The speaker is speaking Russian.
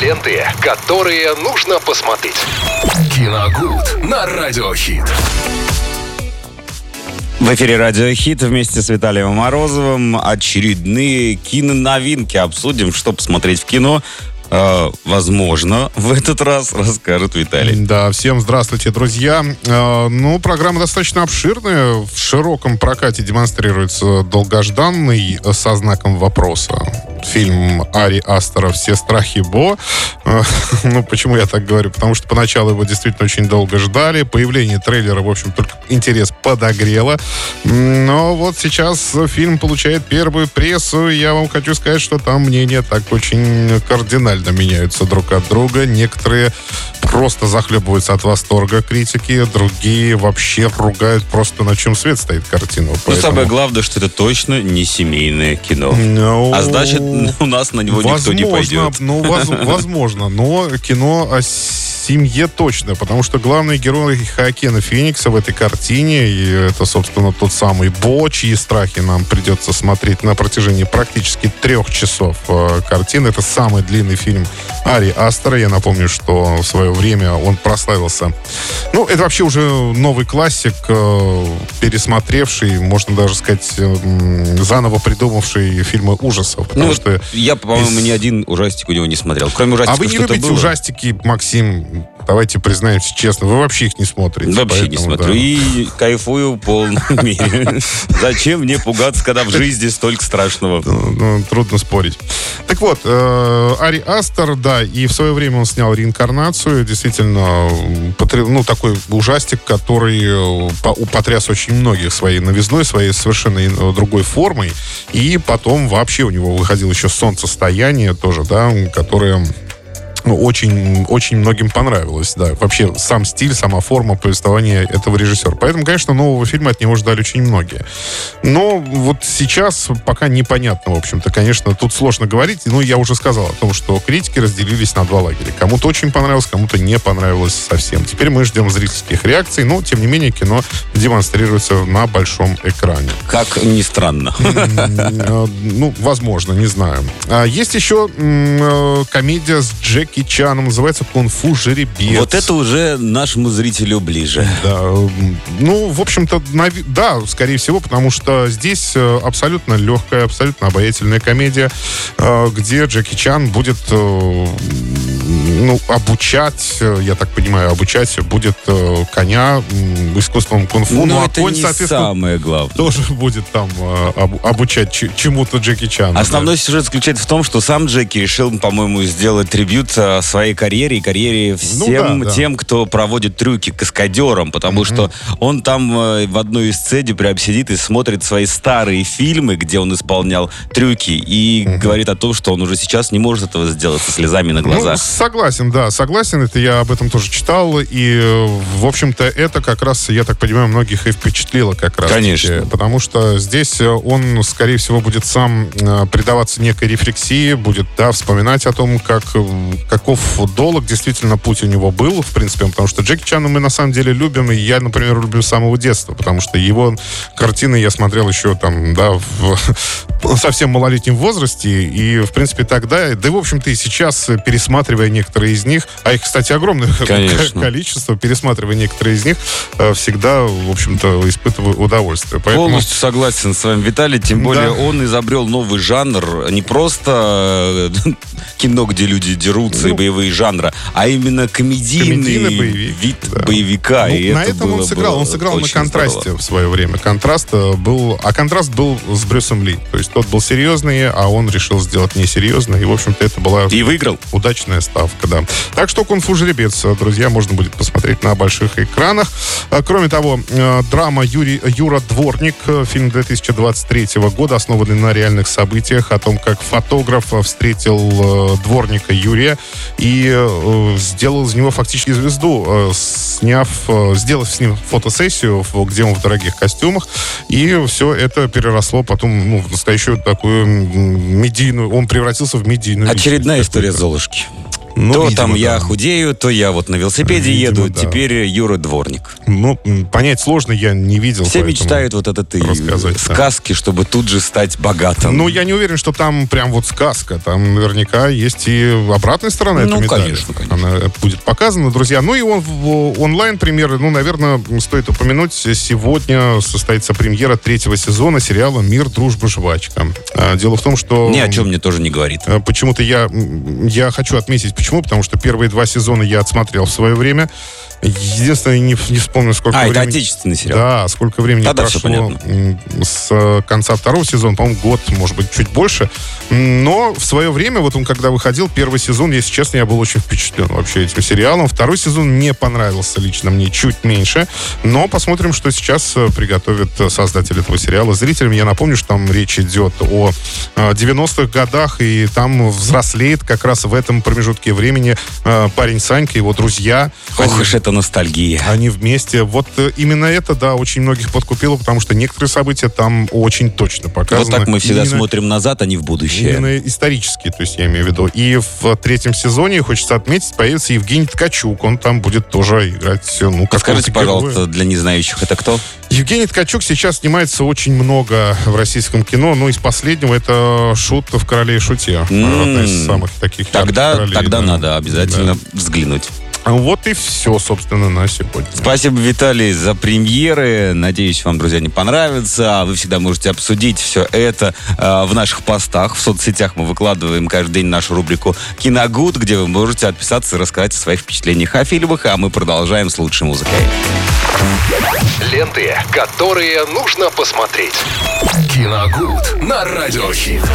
Ленты, которые нужно посмотреть. Киногуд на Радиохит. В эфире Радио Хит вместе с Виталием Морозовым. Очередные киноновинки обсудим, что посмотреть в кино. Возможно, в этот раз расскажет Виталий. Да, всем здравствуйте, друзья. Ну, программа достаточно обширная. В широком прокате демонстрируется долгожданный со знаком вопроса фильм Ари Астера «Все страхи Бо». Ну, почему я так говорю? Потому что поначалу его действительно очень долго ждали. Появление трейлера, в общем, только интерес подогрело. Но вот сейчас фильм получает первую прессу. Я вам хочу сказать, что там мнения так очень кардинально меняются друг от друга. Некоторые просто захлебываются от восторга критики, другие вообще ругают просто на чем свет стоит картину. Поэтому... Но самое главное, что это точно не семейное кино. No... А значит, у нас на него возможно, никто не пойдет. Ну, возможно, но кино о семье точно, потому что главный герой Хоакина Феникса в этой картине, и это, собственно, тот самый Бо, чьи страхи нам придется смотреть на протяжении практически 3 часов картины. Это самый длинный фильм Ари Астера. Я напомню, что в свое время он прославился. Ну, это вообще уже новый классик, пересмотревший, можно даже сказать, заново придумавший фильмы ужасов. Потому что я, по-моему, ни один ужастик у него не смотрел. Кроме ужастиков, а вы не любите ужастики, Максим? Давайте признаемся честно, вы вообще их не смотрите. Вообще поэтому, не смотрю. Да. И кайфую в полном мере. Зачем мне пугаться, когда в жизни столько страшного? Трудно спорить. Так вот, Ари Астер, да, и в свое время он снял «Реинкарнацию». Действительно, ну, такой ужастик, который потряс очень многих своей новизной, своей совершенно другой формой. И потом вообще у него выходил еще «Солнцестояние» тоже, да, которое... Ну, очень многим понравилось, да. Вообще, сам стиль, сама форма повествования этого режиссера. Поэтому, конечно, нового фильма от него ждали очень многие. Но вот сейчас пока непонятно, в общем-то. Конечно, тут сложно говорить. Но я уже сказал о том, что критики разделились на 2 лагеря. Кому-то очень понравилось, кому-то не понравилось совсем. Теперь мы ждем зрительских реакций. Но, тем не менее, кино демонстрируется на большом экране. Как ни странно. Ну, возможно, не знаю. Есть еще комедия с Джеки Чаном, называется «Кунг-фу жеребец». Вот это уже нашему зрителю ближе. Да. Ну, в общем-то, да, скорее всего, потому что здесь абсолютно легкая, абсолютно обаятельная комедия, где Джеки Чан будет... Ну, обучать, я так понимаю, будет коня искусством кунг-фу. Ну, это конь, не самое главное. Тоже будет там обучать чему-то Джеки Чана. Основной сюжет заключается в том, что сам Джеки решил, по-моему, сделать трибют своей карьере и карьере всем тем, кто проводит трюки каскадером, потому что он там в одной из сцен прям сидит и смотрит свои старые фильмы, где он исполнял трюки, и говорит о том, что он уже сейчас не может этого сделать со слезами на глазах. Согласен, да, согласен. Это я об этом тоже читал. И, в общем-то, это как раз, я так понимаю, многих и впечатлило как раз. Конечно. Потому что здесь он, скорее всего, будет сам предаваться некой рефлексии, будет, да, вспоминать о том, каков долг действительно путь у него был, в принципе. Потому что Джеки Чана мы, на самом деле, любим. И я, например, люблю с самого детства. Потому что его картины я смотрел еще там, да, в совсем малолетнем возрасте. И, в принципе, тогда, да и, в общем-то, и сейчас, пересматривая некоторые из них, а их, кстати, огромное количество, пересматривая некоторые из них, всегда, в общем-то, испытываю удовольствие. Поэтому... Полностью согласен с вами, Виталий, тем более он изобрел новый жанр, не просто кино, где люди дерутся, и боевые жанры, а именно комедийный вид боевика. Ну, и на этом он сыграл на контрасте здорово в свое время. Контраст был с Брюсом Ли. То есть тот был серьезный, а он решил сделать несерьезный, и, в общем-то, это была... И выиграл. Удачная ставка, да. Так что «Кунг-фу жеребец», друзья, можно будет посмотреть на больших экранах. Кроме того, драма Юра Дворник, фильм 2023 года, основанный на реальных событиях, о том, как фотограф встретил дворника Юрия и сделал из него фактически звезду, сделав с ним фотосессию, где он в дорогих костюмах, и все это переросло потом, ну, в настоящую такую медийную... Он превратился в медийную... Очередная история «Золушки». Ну, то видимо, там я худею, то я вот на велосипеде видимо, еду, теперь Юра Дворник. Ну, понять сложно, я не видел. Все мечтают вот это ты сказки, чтобы тут же стать богатым. Ну, я не уверен, что там прям вот сказка. Там наверняка есть и обратная сторона этой медали. Конечно. Она будет показана, друзья. Ну и онлайн-премьеры, ну, наверное, стоит упомянуть. Сегодня состоится премьера третьего сезона сериала «Мир, дружба, жвачка». Дело в том, что... Ни о чем мне тоже не говорит. Почему-то я хочу отметить, почему? Потому что первые два сезона я отсмотрел в свое время. Единственное, не вспомню, сколько времени... А, это отечественный сериал. Да, сколько времени прошло с конца второго сезона. По-моему, год, может быть, чуть больше. Но в свое время, вот он когда выходил, первый сезон, если честно, я был очень впечатлен вообще этим сериалом. Второй сезон не понравился лично мне чуть меньше. Но посмотрим, что сейчас приготовят создатели этого сериала зрителям. Я напомню, что там речь идет о 90-х годах, и там взрослеет как раз в этом промежутке времени парень Санька, его друзья. Ох уж это ностальгия. Они вместе. Вот именно это, да, очень многих подкупило, потому что некоторые события там очень точно показаны. Вот так мы всегда смотрим назад, а не в будущее. Именно исторические, то есть я имею в виду. И в третьем сезоне, хочется отметить, появится Евгений Ткачук. Он там будет тоже играть, ну, как... Скажите, пожалуйста, для незнающих, это кто? Евгений Ткачук сейчас снимается очень много в российском кино, но из последнего это «Шут в «Короле и Шуте». Одна из самых таких... Тогда надо обязательно взглянуть. Вот и все, собственно, на сегодня. Спасибо, Виталий, за премьеры. Надеюсь, вам, друзья, не понравится. Вы всегда можете обсудить все это в наших постах. В соцсетях мы выкладываем каждый день нашу рубрику «Киногуд», где вы можете отписаться и рассказать о своих впечатлениях о фильмах. А мы продолжаем с лучшей музыкой. Ленты, которые нужно посмотреть. «Киногуд» на радиохит.